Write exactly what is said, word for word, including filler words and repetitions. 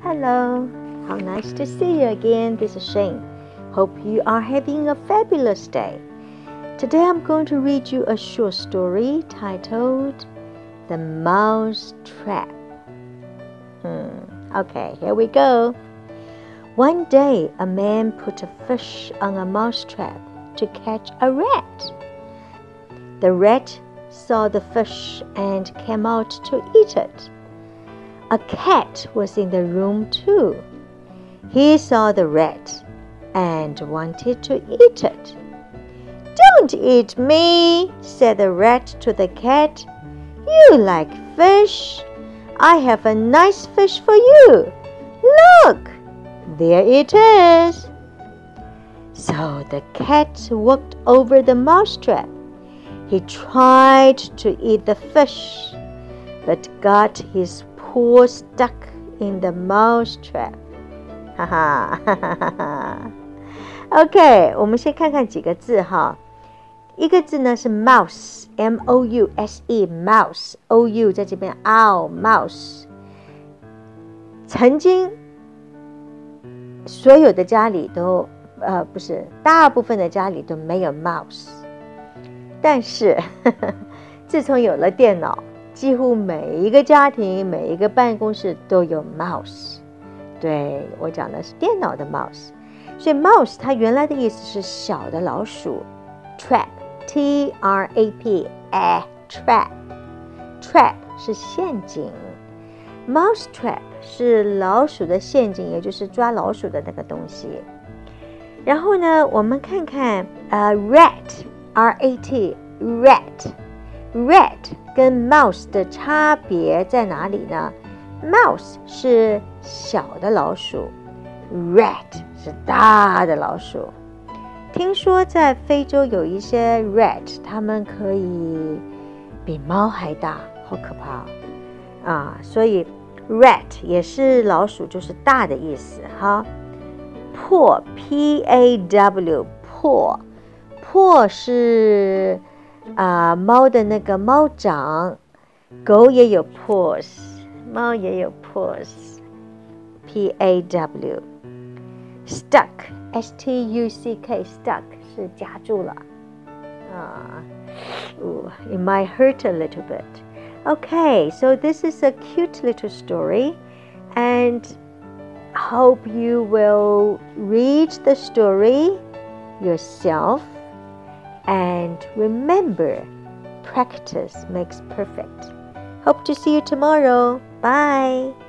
Hello, how nice to see you again. This is Shane. Hope you are having a fabulous day. Today I'm going to read you a short story titled The Mousetrap. Hmm, okay, here we go. One day a man put a fish on a mousetrap to catch a rat. The rat saw the fish and came out to eat it. A cat was in the room too. He saw the rat and wanted to eat it. "Don't eat me," said the rat to the cat. "You like fish. I have a nice fish for you. Look, there it is." So the cat walked over the mousetrap. He tried to eat the fish, but got his paw stuck in the mousetrap. 哈哈哈哈哈哈 OK， 我们先看看几个字哈。一个字呢是 mouse， M O U S E， mouse， O U 在这边 ow mouse。曾经所有的家里都呃不是，大部分的家里都没有 mouse。但是呵呵自从有了电脑，几乎每一个家庭每一个办公室都有 mouse。 对，我讲的是电脑的 mouse， 所以 mouse 它原来的意思是小的老鼠， trap T R A P、啊、trap trap 是陷阱， mouse trap 是老鼠的陷阱，也就是抓老鼠的那个东西。然后呢我们看看、呃、rat R A T rat rat 跟 mouse 的差别在哪里呢？ mouse 是小的老鼠， rat 是大的老鼠。听说在非洲有一些 rat 它们可以比猫还大，好可怕啊！所以 rat 也是老鼠，就是大的意思哈。paw P A W paw破是、呃、猫的那个猫掌，狗也有 paws， 猫也有 paws， P A W。 stuck S T U C K stuck 是夹住了、uh, ooh, it might hurt a little bit. Okay, so this is a cute little story and hope you will read the story yourself.And remember, practice makes perfect. Hope to see you tomorrow. Bye.